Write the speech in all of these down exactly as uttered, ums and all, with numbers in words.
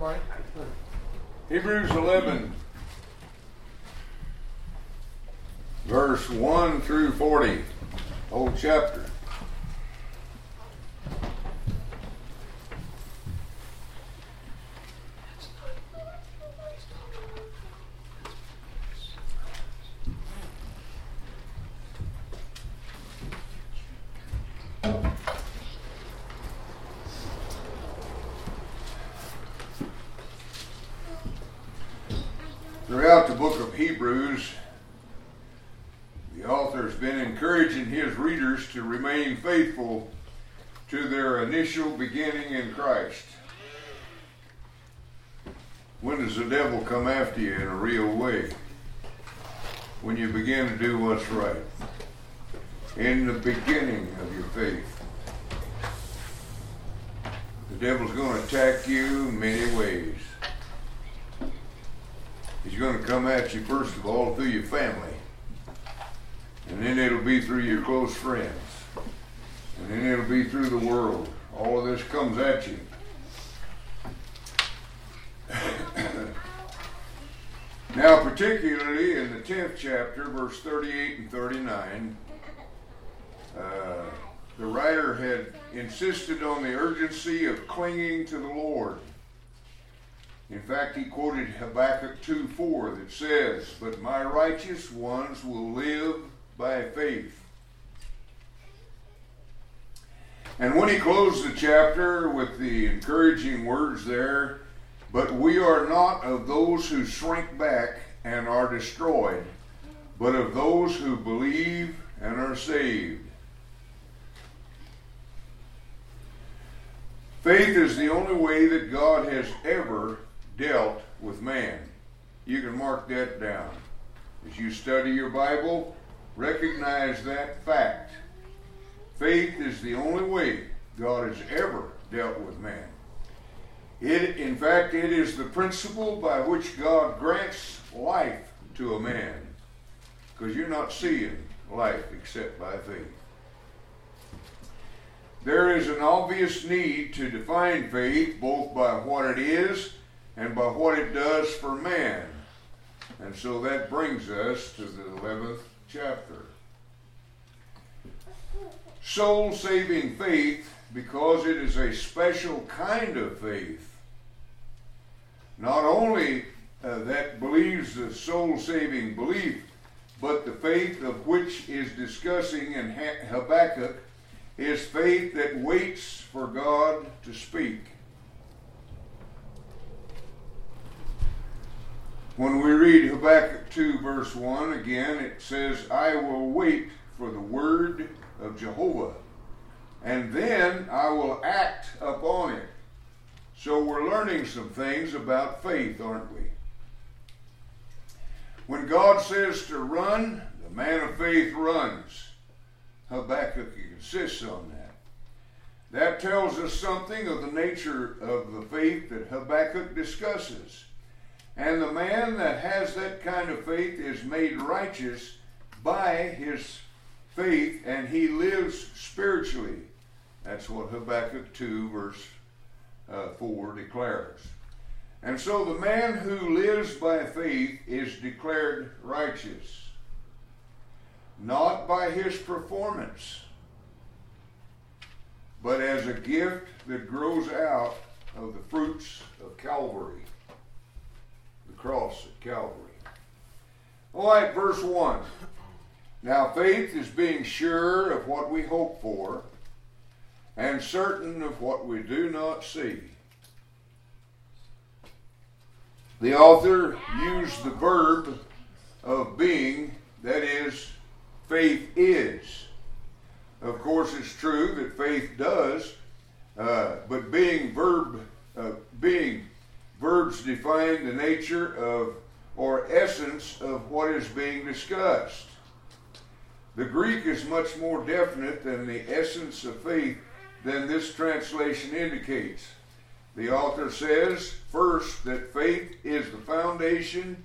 Brian. Hebrews eleven, verse one through forty, whole chapter. Throughout the book of Hebrews, the author's been encouraging his readers to remain faithful to their initial beginning in Christ. When does the devil come after you in a real way? When you begin to do what's right. In the beginning of your faith. The devil's going to attack you many ways. He's going to come at you, first of all, through your family. And then it'll be through your close friends. And then it'll be through the world. All of this comes at you. Now, particularly in the tenth chapter, verse thirty-eight and thirty-nine, uh, the writer had insisted on the urgency of clinging to the Lord. In fact, he quoted Habakkuk two four that says, "But my righteous ones will live by faith." And when he closed the chapter with the encouraging words there, "But we are not of those who shrink back and are destroyed, but of those who believe and are saved." Faith is the only way that God has ever dealt with man. You can mark that down. As you study your Bible, recognize that fact. Faith is the only way God has ever dealt with man. It, in fact, it is the principle by which God grants life to a man, because you're not seeing life except by faith. There is an obvious need to define faith both by what it is and by what it does for man. And so that brings us to the eleventh chapter. Soul-saving faith, because it is a special kind of faith. Not only uh, that believes the soul-saving belief, but the faith of which is discussing in Habakkuk is faith that waits for God to speak. When we read Habakkuk two, verse one, again, it says, "I will wait for the word of Jehovah, and then I will act upon it." So we're learning some things about faith, aren't we? When God says to run, the man of faith runs. Habakkuk insists on that. That tells us something of the nature of the faith that Habakkuk discusses. And the man that has that kind of faith is made righteous by his faith, and he lives spiritually. That's what Habakkuk two verse uh, four declares. And so the man who lives by faith is declared righteous, not by his performance, but as a gift that grows out of the fruits of Calvary. The cross at Calvary. All right, verse one. "Now faith is being sure of what we hope for, and certain of what we do not see." The author used the verb of being, that is, faith is. Of course, it's true that faith does, uh, but being verb, uh, being verbs define the nature of or essence of what is being discussed. The Greek is much more definite than the essence of faith than this translation indicates. The author says first that faith is the foundation.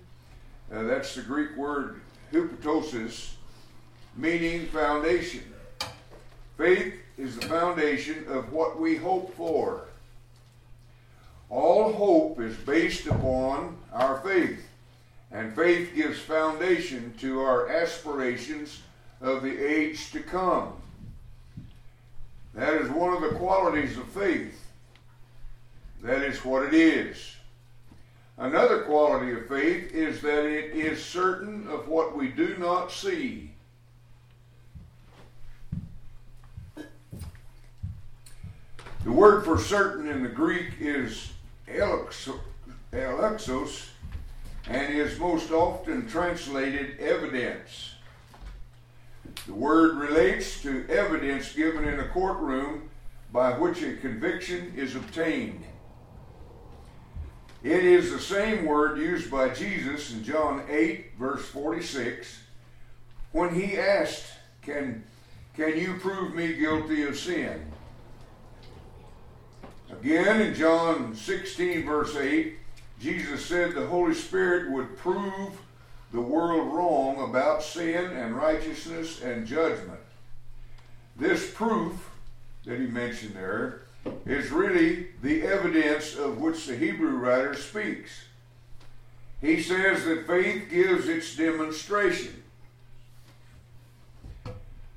Uh, that's the Greek word hypostasis, meaning foundation. Faith is the foundation of what we hope for. All hope is based upon our faith, and faith gives foundation to our aspirations of the age to come. That is one of the qualities of faith. That is what it is. Another quality of faith is that it is certain of what we do not see. The word for certain in the Greek is elexos, and is most often translated evidence. The word relates to evidence given in a courtroom by which a conviction is obtained. It is the same word used by Jesus in John eight, verse forty-six, when he asked, "Can, can you prove me guilty of sin?" Again, in John sixteen, verse eight, Jesus said the Holy Spirit would prove the world wrong about sin and righteousness and judgment. This proof that he mentioned there is really the evidence of which the Hebrew writer speaks. He says that faith gives its demonstration.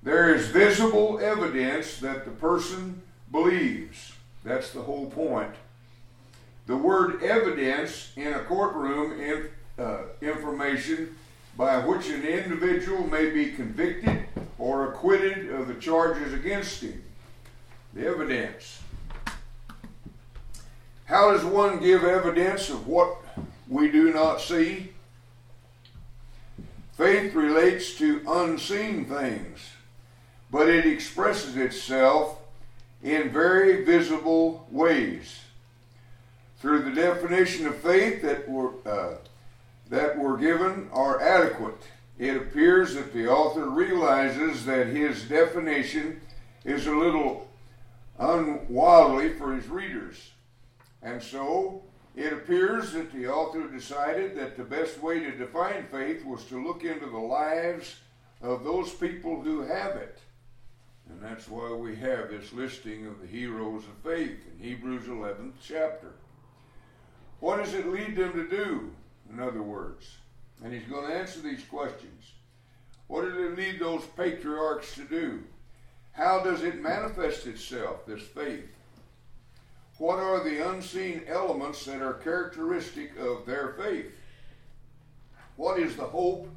There is visible evidence that the person believes. That's the whole point. The word evidence in a courtroom in, uh, information by which an individual may be convicted or acquitted of the charges against him. The evidence. How does one give evidence of what we do not see? Faith relates to unseen things, but it expresses itself in very visible ways. Through the definition of faith that were, uh, that were given are adequate, it appears that the author realizes that his definition is a little unwieldy for his readers. And so, it appears that the author decided that the best way to define faith was to look into the lives of those people who have it. And that's why we have this listing of the heroes of faith in Hebrews eleventh chapter. What does it lead them to do, in other words? And he's going to answer these questions. What did it lead those patriarchs to do? How does it manifest itself, this faith? What are the unseen elements that are characteristic of their faith? What is the hope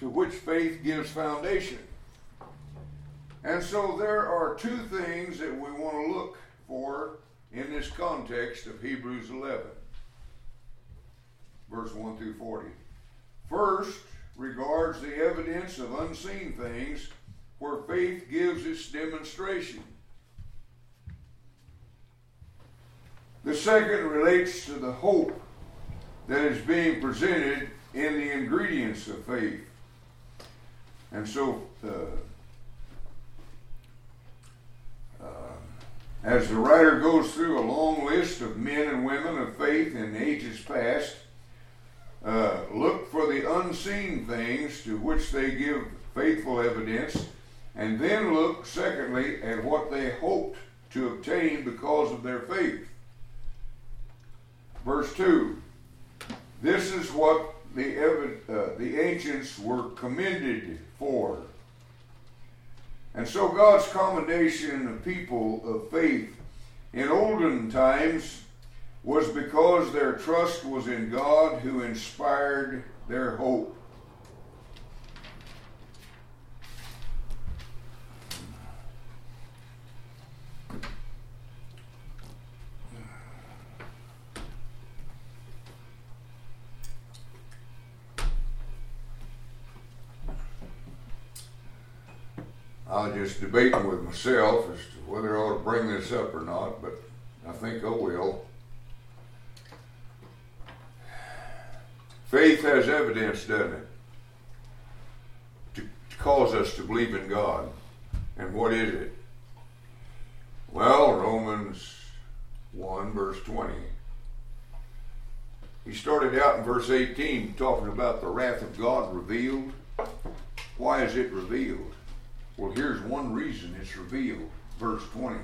to which faith gives foundation? And so there are two things that we want to look for in this context of Hebrews eleven, verse one through forty. First, regards the evidence of unseen things where faith gives its demonstration. The second relates to the hope that is being presented in the ingredients of faith. And so, uh, uh, as the writer goes through a long list of men and women of faith in ages past, uh, look for the unseen things to which they give faithful evidence, and then look, secondly, at what they hoped to obtain because of their faith. Verse two, this is what the, uh, the ancients were commended for. And so God's commendation of people of faith in olden times was because their trust was in God who inspired their hope. I was just debating with myself as to whether I ought to bring this up or not, but I think I will. Faith has evidence, doesn't it, to, to cause us to believe in God. And what is it? Well, Romans one, verse twenty. He started out in verse eighteen talking about the wrath of God revealed. Why is it revealed? Well, here's one reason it's revealed. Verse twenty.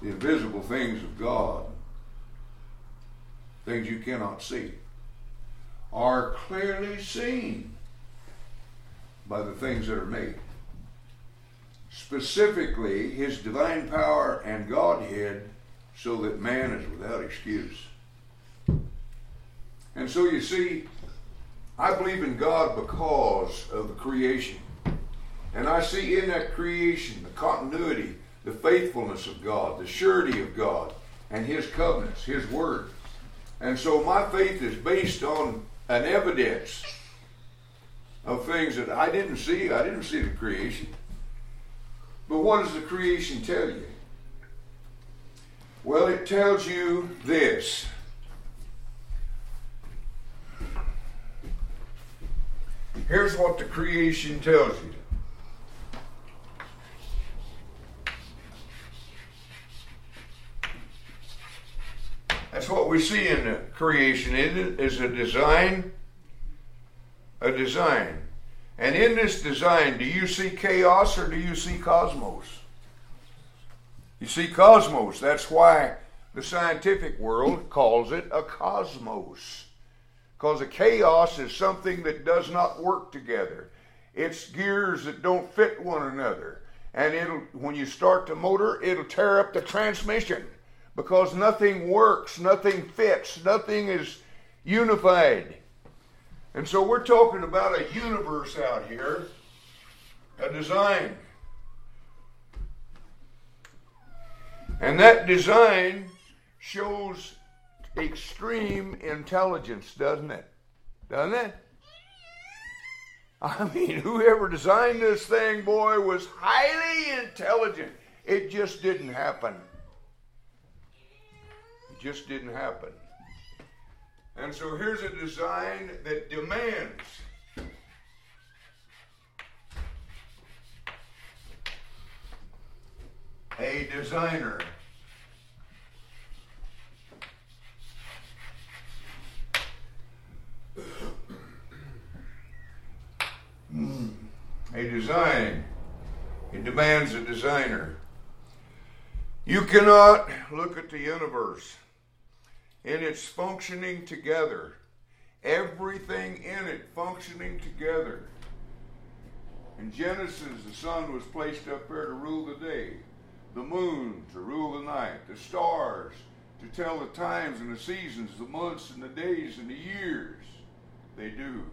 The invisible things of God, things you cannot see, are clearly seen by the things that are made. Specifically, his divine power and Godhead, so that man is without excuse. And so you see, I believe in God because of the creation. And I see in that creation the continuity, the faithfulness of God, the surety of God, and his covenants, his word. And so my faith is based on an evidence of things that I didn't see. I didn't see the creation. But what does the creation tell you? Well, it tells you this. Here's what the creation tells you. That's what we see in the creation, isn't it? Is a design, a design. And in this design, do you see chaos or do you see cosmos? You see cosmos. That's why the scientific world calls it a cosmos. Because a chaos is something that does not work together. It's gears that don't fit one another. And it'll, when you start the motor, it'll tear up the transmission. Because nothing works, nothing fits, nothing is unified. And so we're talking about a universe out here, a design. And that design shows extreme intelligence, doesn't it? Doesn't it? I mean, whoever designed this thing, boy, was highly intelligent. It just didn't happen. It just didn't happen. And so here's a design that demands a designer. A design. It demands a designer. You cannot look at the universe in its functioning together, everything in it functioning together. In Genesis, the sun was placed up there to rule the day, the moon to rule the night, the stars to tell the times and the seasons, the months and the days and the years. They do.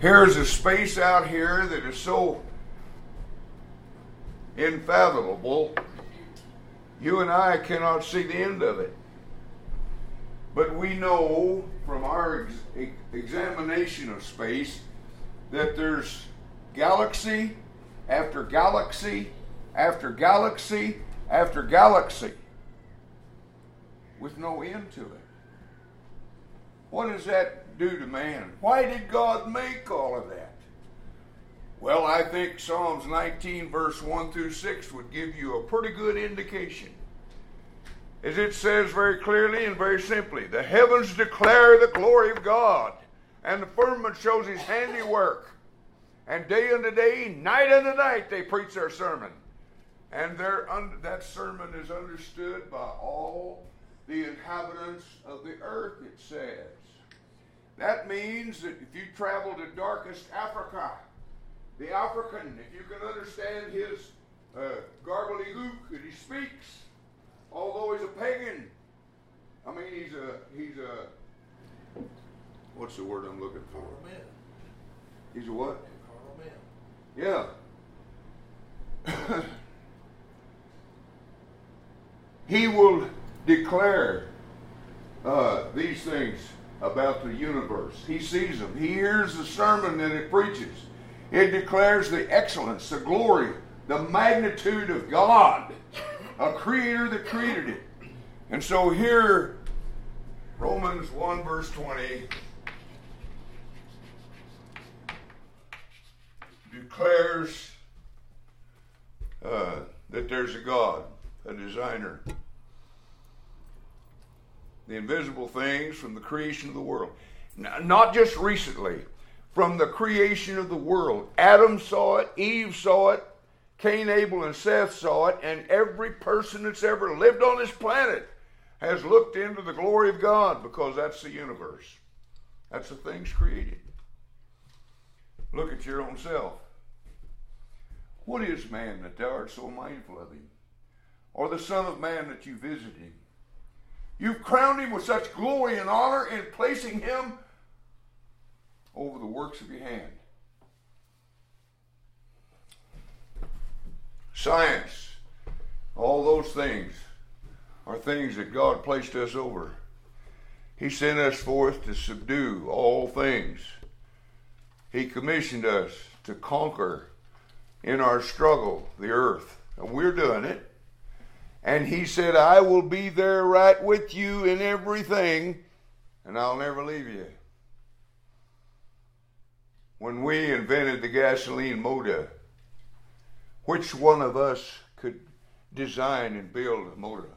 Here's a space out here that is so unfathomable. You and I cannot see the end of it. But we know from our ex- examination of space that there's galaxy after galaxy after galaxy after galaxy with no end to it. What does that do to man? Why did God make all of that? Well, I think Psalms nineteen, verse one through six would give you a pretty good indication. As it says very clearly and very simply, the heavens declare the glory of God, and the firmament shows his handiwork. And day unto day, night unto night, they preach their sermon. And their un- that sermon is understood by all the inhabitants of the earth, it says. That means that if you travel to darkest Africa, the African, if you can understand his uh, garbledy-gook that he speaks, although he's a pagan, I mean, he's a, he's a, what's the word I'm looking for? Carnal. He's a what? A carnal man. Yeah. He will declare uh, these things about the universe. He sees them. He hears the sermon that it preaches. It declares the excellence, the glory, the magnitude of God, a creator that created it. And so here, Romans one, verse twenty, declares uh, that there's a God, a designer. The invisible things from the creation of the world. Not just recently. From the creation of the world. Adam saw it, Eve saw it, Cain, Abel, and Seth saw it, and every person that's ever lived on this planet has looked into the glory of God, because that's the universe. That's the things created. Look at your own self. What is man that thou art so mindful of him? Or the Son of Man that you visit him? You've crowned him with such glory and honor in placing him over the works of your hand. Science, all those things are things that God placed us over. He sent us forth to subdue all things. He commissioned us to conquer in our struggle the earth. And we're doing it. And he said, I will be there right with you in everything, and I'll never leave you. When we invented the gasoline motor, which one of us could design and build a motor?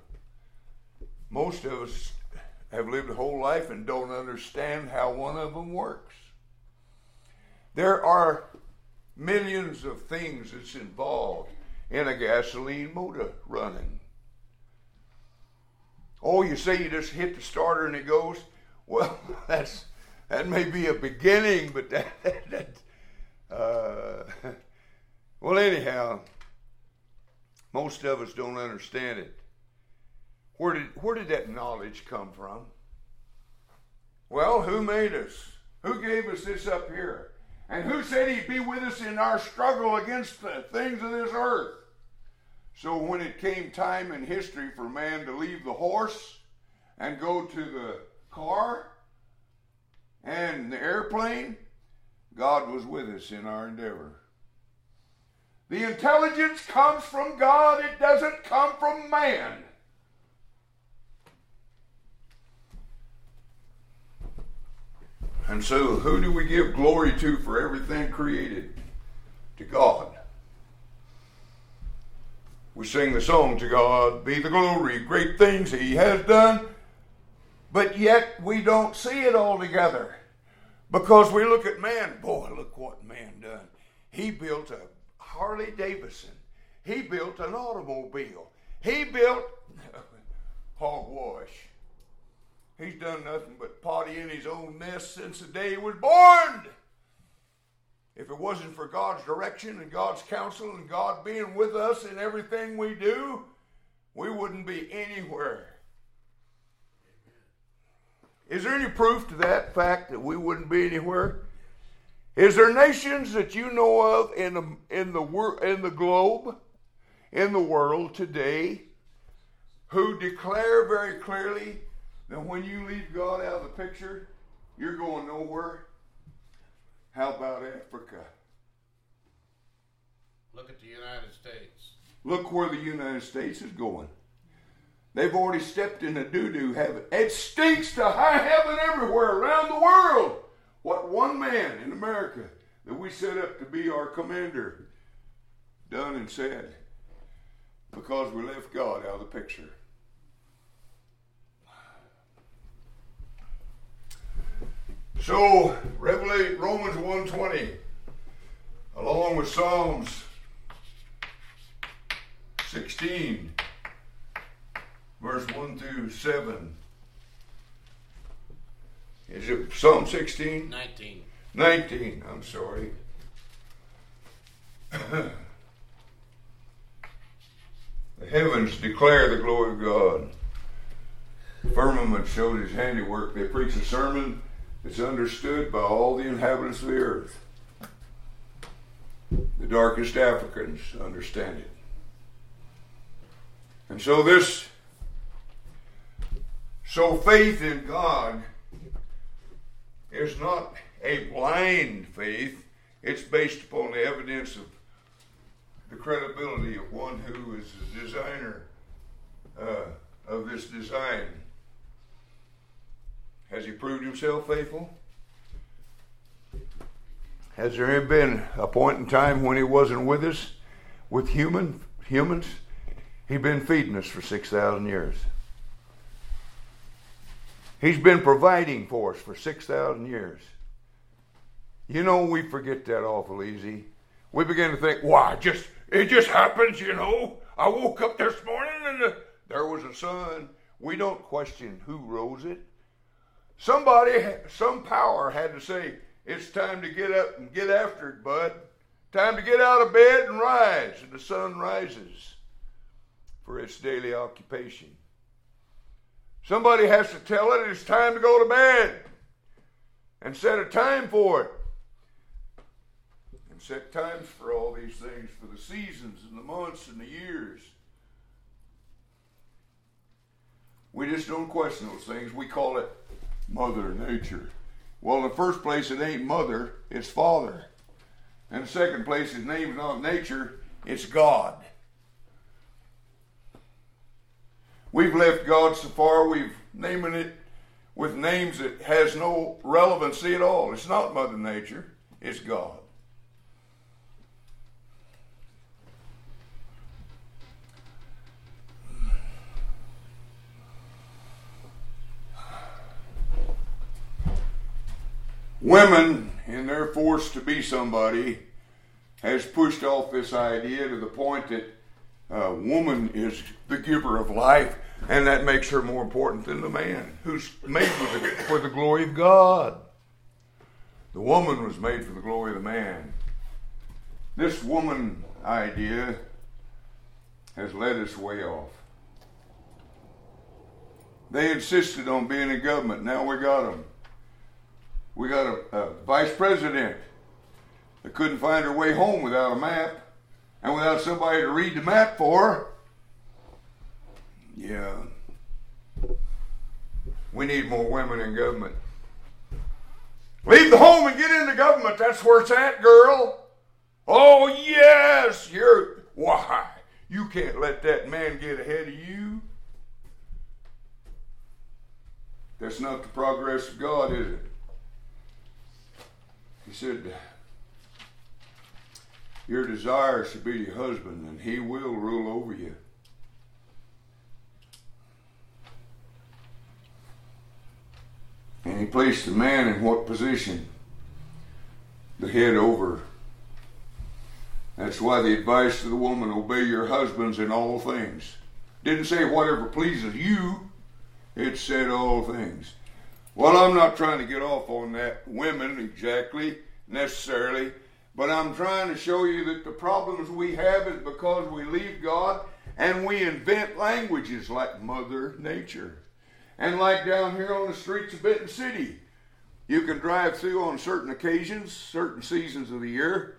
Most of us have lived a whole life and don't understand how one of them works. There are millions of things that's involved in a gasoline motor running. Oh, you say you just hit the starter and it goes? Well, that's that may be a beginning, but that... that, that uh, well, anyhow, most of us don't understand it. Where did, where did that knowledge come from? Well, who made us? Who gave us this up here? And who said he'd be with us in our struggle against the things of this earth? So when it came time in history for man to leave the horse and go to the car and the airplane, God was with us in our endeavor. The intelligence comes from God. It doesn't come from man. And so who do we give glory to for everything created? To God. We sing the song, to God be the glory, great things he has done. But yet we don't see it all together. Because we look at man. Boy, look what man done. He built a Harley Davidson. He built an automobile. He built hogwash. He's done nothing but potty in his own nest since the day he was born. If it wasn't for God's direction and God's counsel and God being with us in everything we do, we wouldn't be anywhere. Is there any proof to that fact that we wouldn't be anywhere? Is there nations that you know of in the, in the, wor- in the globe, in the world today, who declare very clearly that when you leave God out of the picture, you're going nowhere? How about Africa? Look at the United States. Look where the United States is going. They've already stepped in a doo-doo heaven. It stinks to high heaven everywhere around the world. What one man in America that we set up to be our commander done and said, because we left God out of the picture. So, Revelation, Romans one twenty, along with Psalms sixteen, verse one through seven. Is it Psalm sixteen? nineteen. nineteen, I'm sorry. The heavens declare the glory of God. The firmament shows his handiwork. They preach a sermon that's understood by all the inhabitants of the earth. The darkest Africans understand it. And so this, so faith in God is not a blind faith. It's based upon the evidence of the credibility of one who is the designer uh, of this design. Has he proved himself faithful? Has there been a point in time when he wasn't with us, with human humans? He's been feeding us for six thousand years. He's been providing for us for six thousand years. You know, we forget that awful easy. We begin to think, why, just It just happens, you know. I woke up this morning and the, there was a sun. We don't question who rose it. Somebody, some power had to say, it's time to get up and get after it, bud. Time to get out of bed and rise. And the sun rises for its daily occupation. Somebody has to tell it it's time to go to bed and set a time for it. And set times for all these things, for the seasons and the months and the years. We just don't question those things. We call it Mother Nature. Well, in the first place, it ain't mother, it's father. In the second place, his name's not nature, it's God. We've left God so far, we've naming it with names that has no relevancy at all. It's not Mother Nature, it's God. Women, and they're forced to be somebody, has pushed off this idea to the point that uh, woman is the giver of life, and that makes her more important than the man, who's made for the, for the glory of God. The woman was made for the glory of the man. This woman idea has led us way off. They insisted on being in government. Now we got them. We got a, a vice president that couldn't find her way home without a map and without somebody to read the map for her. Yeah. We need more women in government. Leave the home and get into government. That's where it's at, girl. Oh, yes. You're, why? You can't let that man get ahead of you. That's not the progress of God, is it? He said, your desire should be your husband, and he will rule over you. And he placed the man in what position? The head over. That's why the advice to the woman, obey your husbands in all things. Didn't say whatever pleases you. It said all things. Well, I'm not trying to get off on that, women exactly, necessarily, but I'm trying to show you that the problems we have is because we leave God and we invent languages like Mother Nature. And like down here on the streets of Benton City, you can drive through on certain occasions, certain seasons of the year,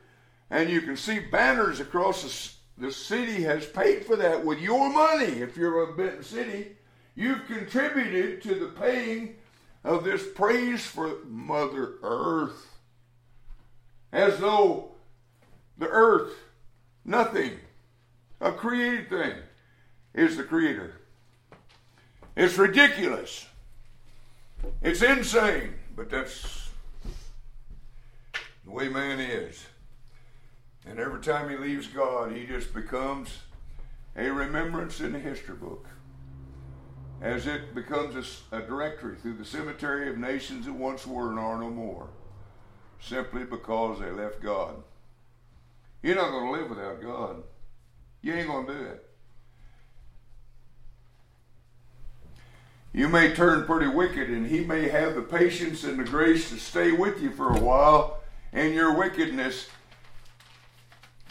and you can see banners across the, the city has paid for that with your money. If you're of Benton City, you've contributed to the paying of this praise for Mother Earth, as though the earth, nothing, a created thing, is the creator. It's ridiculous. It's insane, but that's the way man is. And every time he leaves God, he just becomes a remembrance in the history book, as it becomes a, a directory through the cemetery of nations that once were and are no more, simply because they left God. You're not going to live without God. You ain't going to do it. You may turn pretty wicked, and he may have the patience and the grace to stay with you for a while in your wickedness,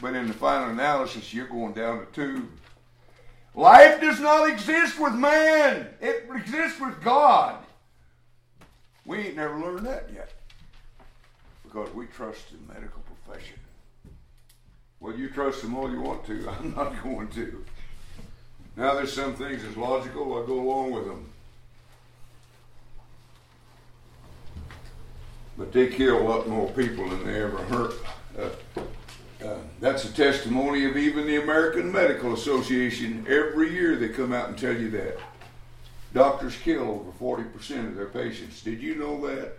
but in the final analysis, you're going down the tube. Life does not exist with man. It exists with God. We ain't never learned that yet, because we trust the medical profession. Well, you trust them all you want to. I'm not going to. Now, there's some things that's logical. I go along with them. But they kill a lot more people than they ever hurt. Uh, Uh, that's a testimony of even the American Medical Association. Every year they come out and tell you that. Doctors kill over forty percent of their patients. Did you know that?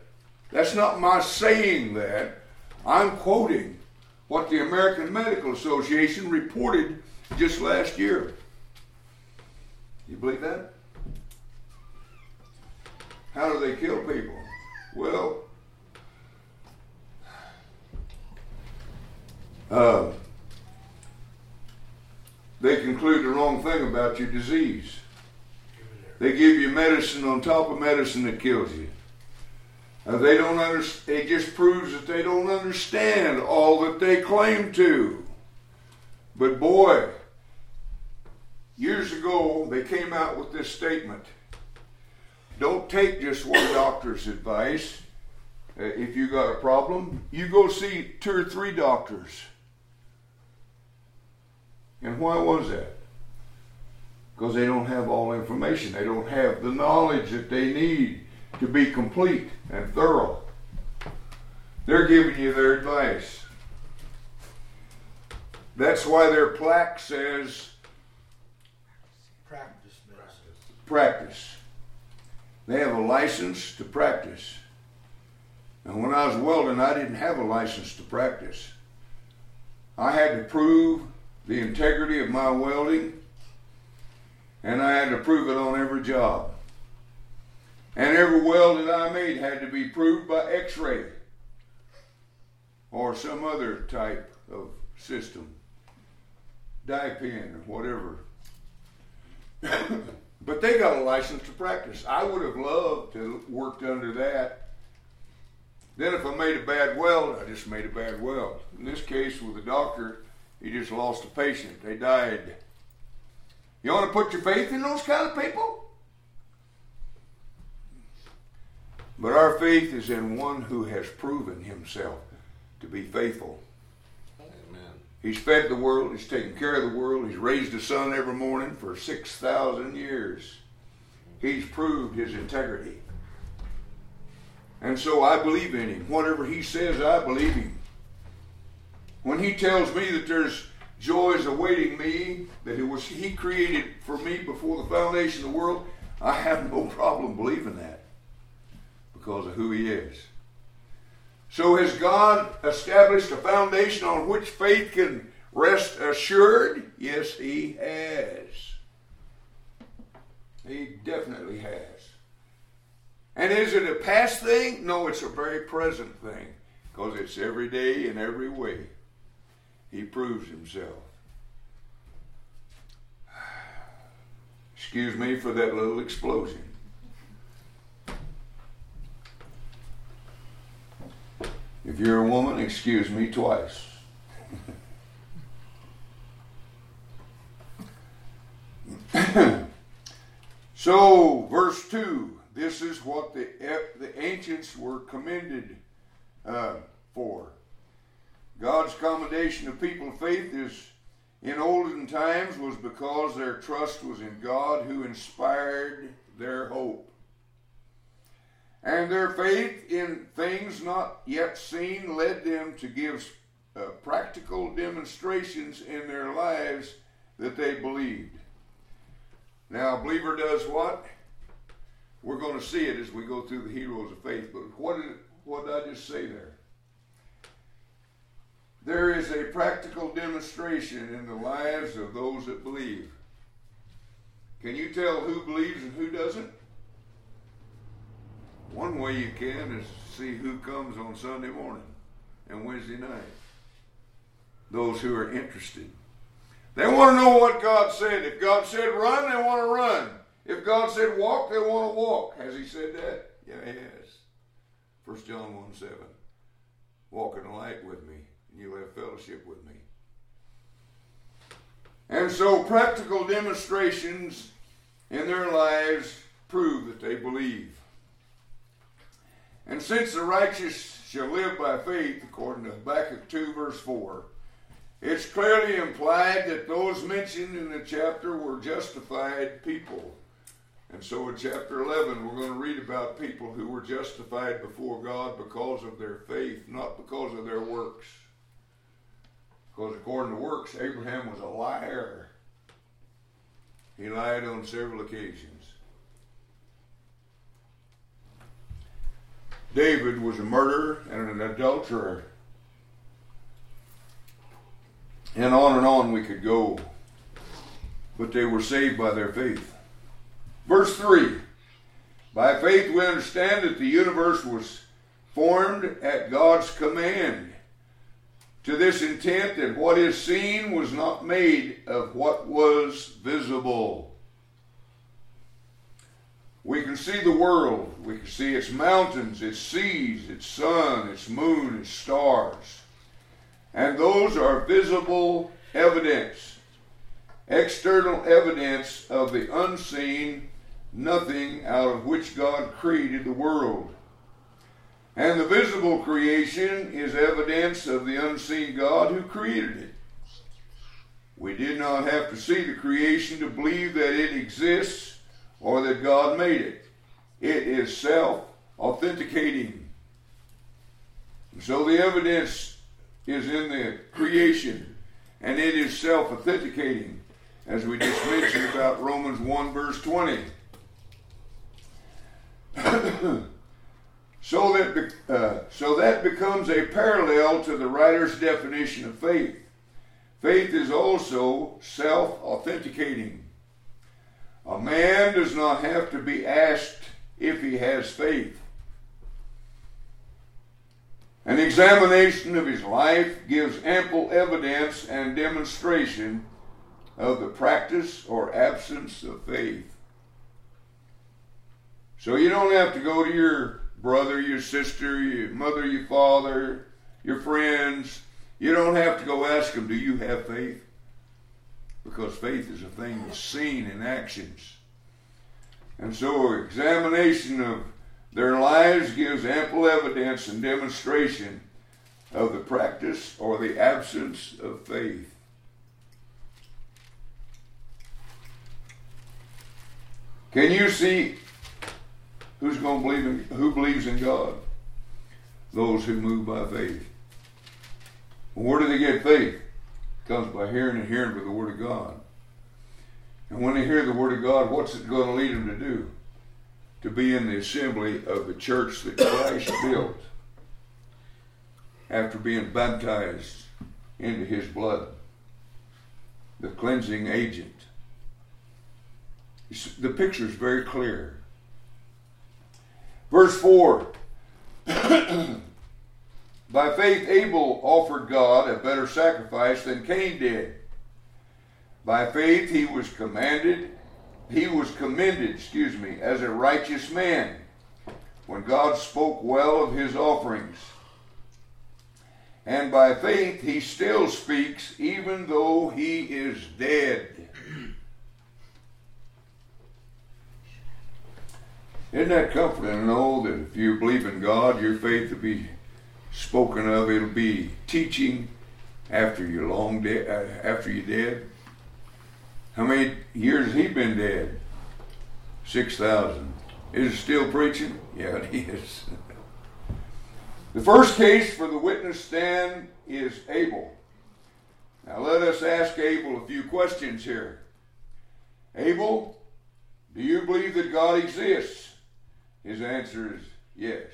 That's not my saying that. I'm quoting what the American Medical Association reported just last year. You believe that? How do they kill people? Well, Uh, they conclude the wrong thing about your disease. They give you medicine on top of medicine that kills you. Uh, they don't under, it just proves that they don't understand all that they claim to. But boy, years ago they came out with this statement. Don't take just one doctor's advice. Uh, if you got a problem, you go see two or three doctors. And why was that? Because they don't have all information. They don't have the knowledge that they need to be complete and thorough. They're giving you their advice. That's why their plaque says practice medicine. Practice. They have a license to practice. And when I was welding, I didn't have a license to practice. I had to prove the integrity of my welding, and I had to prove it on every job. And every weld that I made had to be proved by x-ray or some other type of system, dye pen or whatever. But they got a license to practice. I would have loved to have worked under that. Then if I made a bad weld, I just made a bad weld. In this case with the doctor, he just lost a patient. They died. You want to put your faith in those kind of people? But our faith is in one who has proven himself to be faithful. Amen. He's fed the world. He's taken care of the world. He's raised the sun every morning for six thousand years. He's proved his integrity. And so I believe in him. Whatever he says, I believe him. When he tells me that there's joys awaiting me, that it was he created for me before the foundation of the world, I have no problem believing that, because of who he is. So has God established a foundation on which faith can rest assured? Yes, he has. He definitely has. And is it a past thing? No, it's a very present thing, because it's every day in every way. He proves himself. Excuse me for that little explosion. If you're a woman, excuse me twice. So, verse two, this is what the, the ancients were commended uh, for. God's commendation of people of faith is in olden times was because their trust was in God, who inspired their hope. And their faith in things not yet seen led them to give uh, practical demonstrations in their lives that they believed. Now, a believer does what? We're going to see it as we go through the heroes of faith, but what did, what did I just say there? There is a practical demonstration in the lives of those that believe. Can you tell who believes and who doesn't? One way you can is to see who comes on Sunday morning and Wednesday night. Those who are interested. They want to know what God said. If God said run, they want to run. If God said walk, they want to walk. Has he said that? Yeah, he has. First John one seven. Walk in the light with me. You'll have fellowship with me. And so practical demonstrations in their lives prove that they believe. And since the righteous shall live by faith, according to Habakkuk two verse four, it's clearly implied that those mentioned in the chapter were justified people. And so in chapter eleven, we're going to read about people who were justified before God because of their faith, not because of their works. Because according to works, Abraham was a liar. He lied on several occasions. David was a murderer and an adulterer. And on and on we could go. But they were saved by their faith. Verse three. By faith we understand that the universe was formed at God's command, to this intent that what is seen was not made of what was visible. We can see the world. We can see its mountains, its seas, its sun, its moon, its stars. And those are visible evidence, external evidence of the unseen nothing out of which God created the world. And the visible creation is evidence of the unseen God who created it. We did not have to see the creation to believe that it exists, or that God made it. It is self-authenticating. So the evidence is in the creation, and it is self-authenticating, as we just mentioned about Romans one verse twenty. so, that, uh, so that becomes a parallel to the writer's definition of faith. Faith is also self-authenticating. A man does not have to be asked if he has faith. An examination of his life gives ample evidence and demonstration of the practice or absence of faith. So you don't have to go to your brother, your sister, your mother, your father, your friends. You don't have to go ask them, do you have faith? Because faith is a thing that's seen in actions. And so examination of their lives gives ample evidence and demonstration of the practice or the absence of faith. Can you see who's going to believe in, who believes in God? Those who move by faith. Where do they get faith? Comes by hearing and hearing with the Word of God. And when they hear the Word of God, what's it going to lead them to do? To be in the assembly of the church that Christ built after being baptized into His blood, the cleansing agent. The picture is very clear. Verse four. By faith, Abel offered God a better sacrifice than Cain did. By faith, he was commanded, he was commended, excuse me, as a righteous man when God spoke well of his offerings. And by faith, he still speaks even though he is dead. Isn't that comforting to know that if you believe in God, your faith will be spoken of? It'll be teaching after you're long dead, after you're dead. How many years has he been dead? six thousand. Is it still preaching? Yeah, it is. The first case for the witness stand is Abel. Now let us ask Abel a few questions here. Abel, do you believe that God exists? His answer is yes,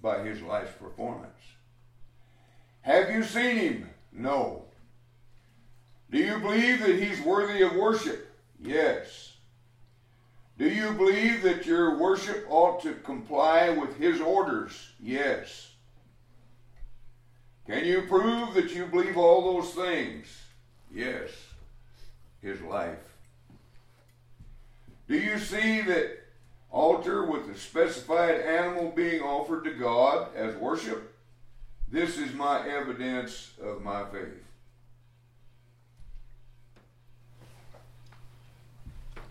by his life's performance. Have you seen him? No. Do you believe that he's worthy of worship? Yes. Do you believe that your worship ought to comply with his orders? Yes. Can you prove that you believe all those things? Yes. His life. Do you see that altar with the specified animal being offered to God as worship? This is my evidence of my faith.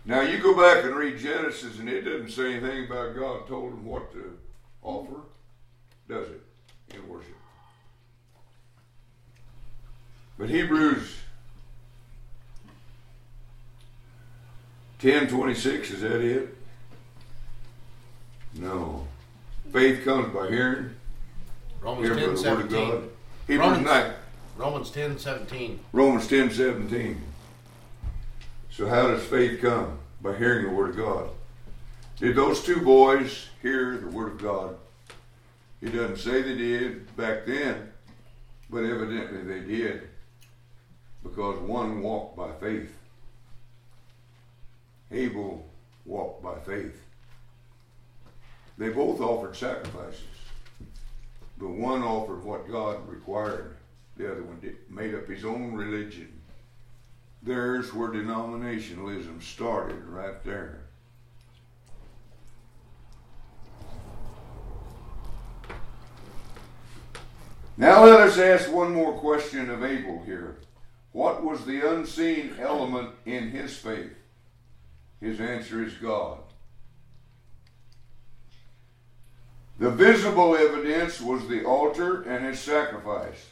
Now you go back and read Genesis, and it doesn't say anything about God told him what to offer, does it, in worship? But Hebrews ten twenty-six, is that it? No. Faith comes by hearing. Romans ten seventeen. Romans ten seventeen. Romans ten seventeen. So how does faith come? By hearing the Word of God. Did those two boys hear the Word of God? It doesn't say they did back then, but evidently they did, because one walked by faith. Abel walked by faith. They both offered sacrifices. The one offered what God required. The other one did, made up his own religion. There's where denominationalism started, right there. Now let us ask one more question of Abel here. What was the unseen element in his faith? His answer is God. The visible evidence was the altar and its sacrifice.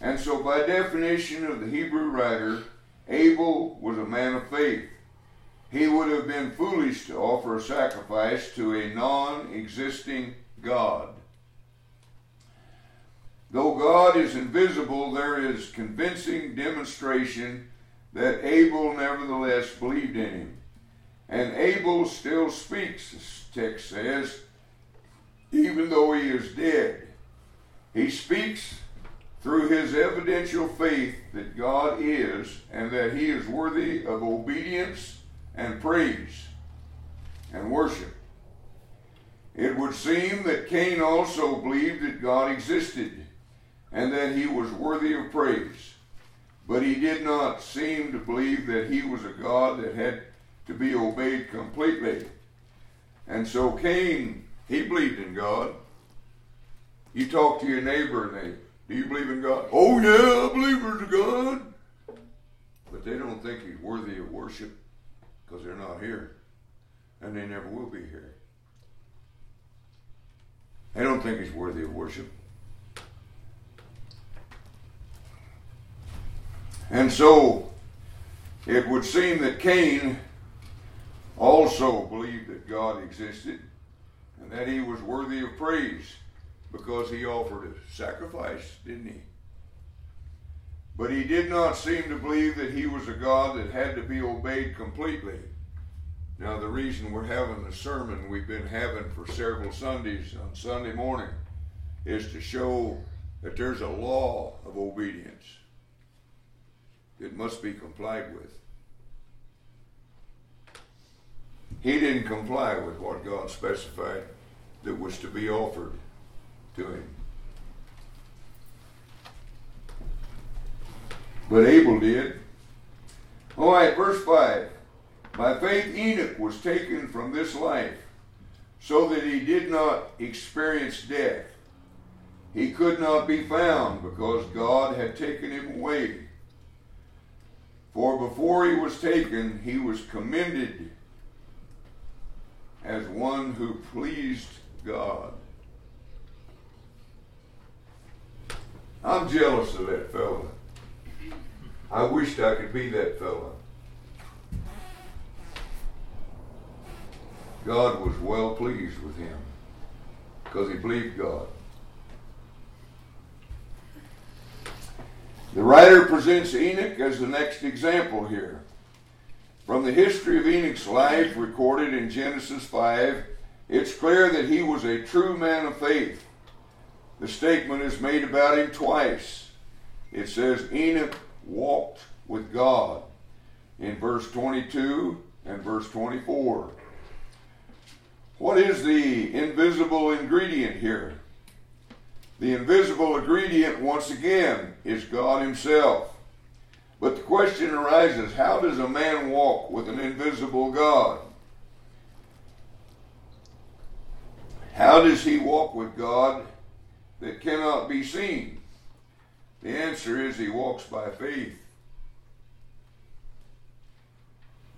And so by definition of the Hebrew writer, Abel was a man of faith. He would have been foolish to offer a sacrifice to a non-existing God. Though God is invisible, there is convincing demonstration that Abel nevertheless believed in him. And Abel still speaks, this text says, even though he is dead. He speaks through his evidential faith that God is and that he is worthy of obedience and praise and worship. It would seem that Cain also believed that God existed and that he was worthy of praise. But he did not seem to believe that he was a God that had to be obeyed completely. And so Cain, he believed in God. You talk to your neighbor and they, do you believe in God? Oh yeah, I believe in God. But they don't think he's worthy of worship because they're not here. And they never will be here. They don't think he's worthy of worship. And so, it would seem that Cain also believed that God existed and that he was worthy of praise because he offered a sacrifice, didn't he? But he did not seem to believe that he was a God that had to be obeyed completely. Now, the reason we're having the sermon we've been having for several Sundays on Sunday morning is to show that there's a law of obedience. It must be complied with. He didn't comply with what God specified that was to be offered to him. But Abel did. All right, verse five. By faith Enoch was taken from this life so that he did not experience death. He could not be found because God had taken him away. For before he was taken, he was commended as one who pleased God. I'm jealous of that fella. I wished I could be that fella. God was well pleased with him because he believed God. The writer presents Enoch as the next example here. From the history of Enoch's life recorded in Genesis five, it's clear that he was a true man of faith. The statement is made about him twice. It says Enoch walked with God in verse twenty-two and verse twenty-four. What is the invisible ingredient here? The invisible ingredient, once again, is God himself. But the question arises, how does a man walk with an invisible God? How does he walk with God that cannot be seen? The answer is he walks by faith.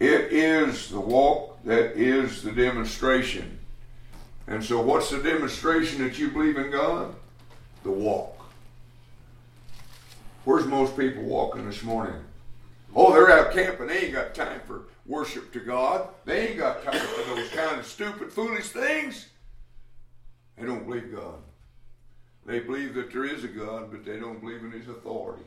It is the walk that is the demonstration. And so what's the demonstration that you believe in God? The walk. Where's most people walking this morning? Oh, they're out camping. They ain't got time for worship to God. They ain't got time for those kind of stupid, foolish things. They don't believe God. They believe that there is a God, but they don't believe in his authority.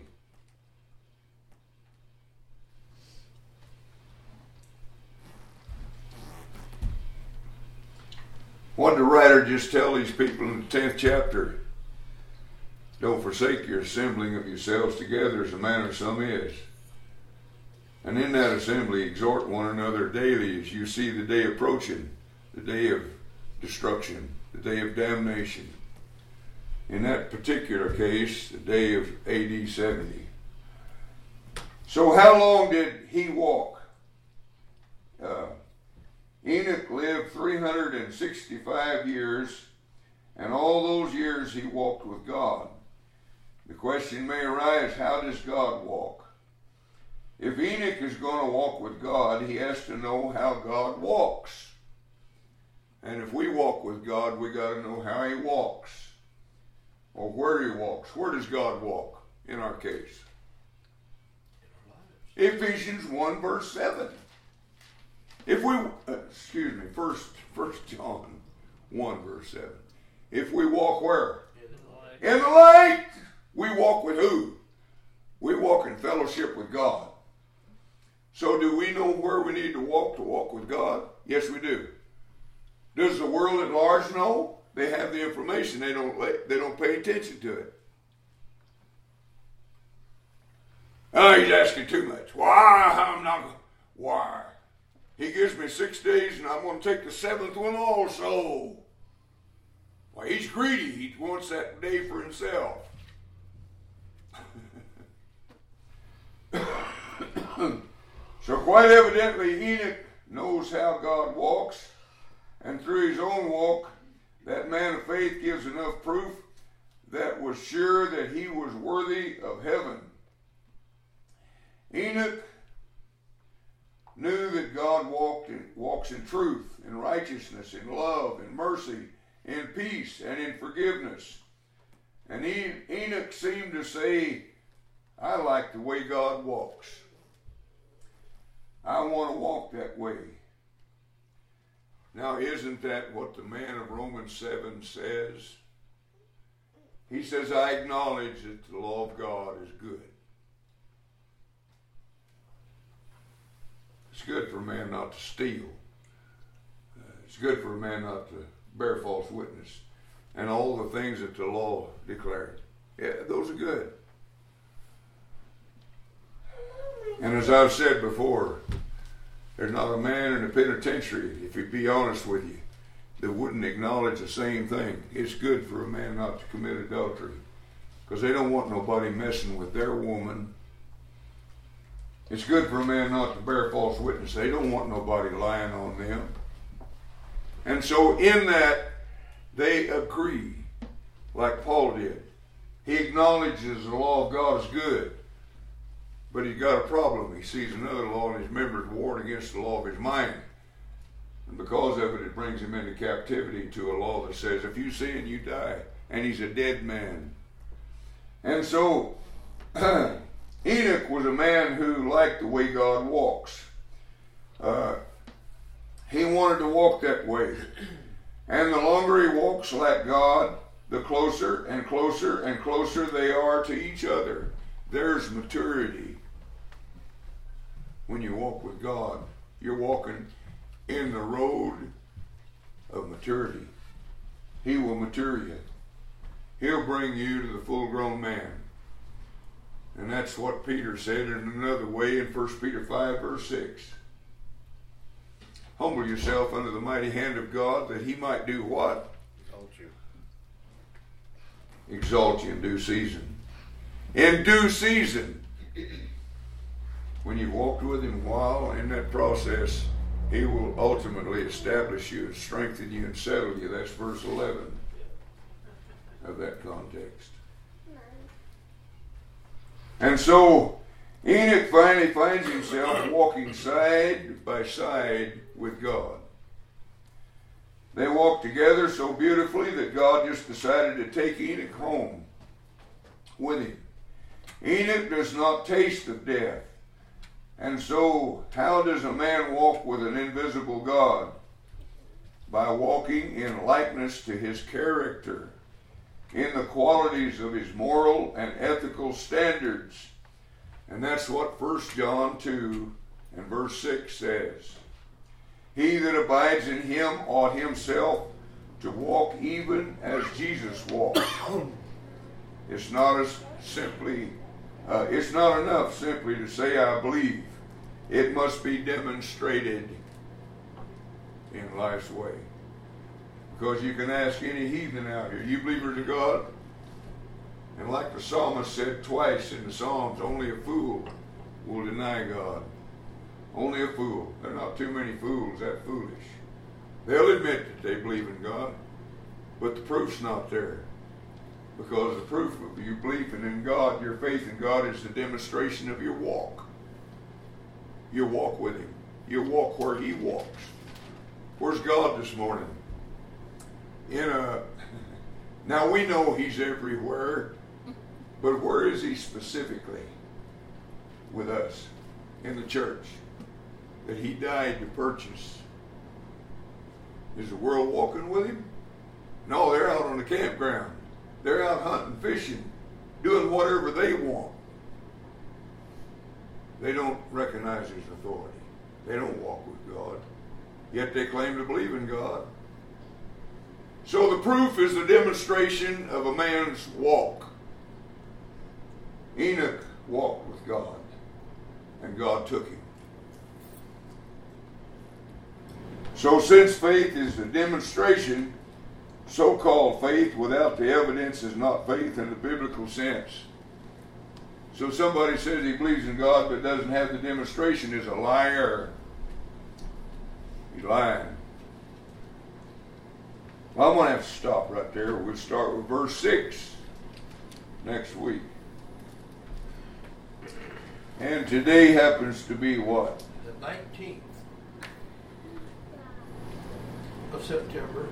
What did the writer just tell these people in the tenth chapter? Don't forsake your assembling of yourselves together as the manner of some is. And in that assembly exhort one another daily as you see the day approaching, the day of destruction, the day of damnation. in that particular case, the day of A D seventy. So how long did he walk? Uh, Enoch lived three hundred sixty-five years, and all those years he walked with God. The question may arise, how does God walk? If Enoch is going to walk with God, he has to know how God walks. And if we walk with God, we got to know how he walks, or where he walks. Where does God walk in our case? Ephesians one verse seven. If we, uh, excuse me, first, first John one verse seven. If we walk where? In the light. In the light. We walk with who? We walk in fellowship with God. So do we know where we need to walk to walk with God? Yes, we do. Does the world at large know? They have the information. They don't, they don't pay attention to it. Oh, he's asking too much. Why? I'm not. Why? He gives me six days and I'm going to take the seventh one also. Why, he's greedy. He wants that day for himself. So quite evidently Enoch knows how God walks, and through his own walk that man of faith gives enough proof that was sure that he was worthy of heaven. Enoch knew that God walked in, walks in truth, in righteousness, in love, in mercy, in peace, and in forgiveness. And Enoch seemed to say, I like the way God walks. I want to walk that way. Now, isn't that what the man of Romans seven says? He says, I acknowledge that the law of God is good. It's good for a man not to steal. Uh, it's good for a man not to bear false witness. And all the things that the law declared. Yeah, those are good. And as I've said before, there's not a man in the penitentiary, if you be honest with you, that wouldn't acknowledge the same thing. It's good for a man not to commit adultery, because they don't want nobody messing with their woman. It's good for a man not to bear false witness. They don't want nobody lying on them. And so in that, they agree, like Paul did. He acknowledges the law of God is good. But he's got a problem. He sees another law in his members warring against the law of his mind. And because of it, it brings him into captivity to a law that says, if you sin, you die. And he's a dead man. And so, Enoch was a man who liked the way God walks. Uh, he wanted to walk that way. And the longer he walks like God, the closer and closer and closer they are to each other. There's maturity. When you walk with God, you're walking in the road of maturity. He will mature you. He'll bring you to the full-grown man. And that's what Peter said in another way in First Peter five, verse six. Humble yourself under the mighty hand of God, that he might do what? Exalt you. Exalt you in due season. In due season. When you've walked with him a while, in that process, he will ultimately establish you, strengthen you, and settle you. That's verse eleven of that context. And so, Enoch finally finds himself walking side by side with God. They walked together so beautifully that God just decided to take Enoch home with him. Enoch does not taste of death. And so, how does a man walk with an invisible God? By walking in likeness to his character, in the qualities of his moral and ethical standards. And that's what First John two and verse six says. He that abides in him ought himself to walk even as Jesus walked. It's not as simply, uh, it's not enough simply to say, I believe. It must be demonstrated in life's way. Because you can ask any heathen out here, you believers of God? And like the psalmist said twice in the Psalms, only a fool will deny God. Only a fool. There are not too many fools that foolish. They'll admit that they believe in God, but the proof's not there. Because the proof of your belief in God, your faith in God, is the demonstration of your walk. Your walk with Him. Your walk where He walks. Where's God this morning? In a... Now we know He's everywhere, but where is He specifically with us in the church that He died to purchase? Is the world walking with Him? No, they're out on the campground. They're out hunting, fishing, doing whatever they want. They don't recognize His authority. They don't walk with God. Yet they claim to believe in God. So the proof is the demonstration of a man's walk. Enoch walked with God, and God took him. So since faith is the demonstration, so-called faith without the evidence is not faith in the biblical sense. So somebody says he believes in God but doesn't have the demonstration is a liar. He's lying. Well, I'm going to have to stop right there. We'll start with verse six next week. And today happens to be what? The nineteenth of September.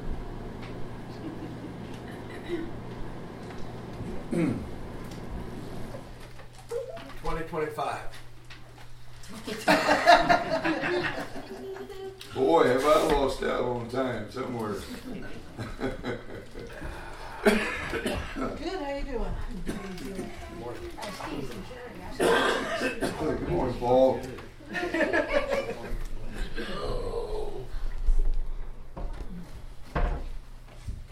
twenty twenty-five. Boy, have I lost out on time somewhere. Good, how you doing? Good morning. Good morning, Paul.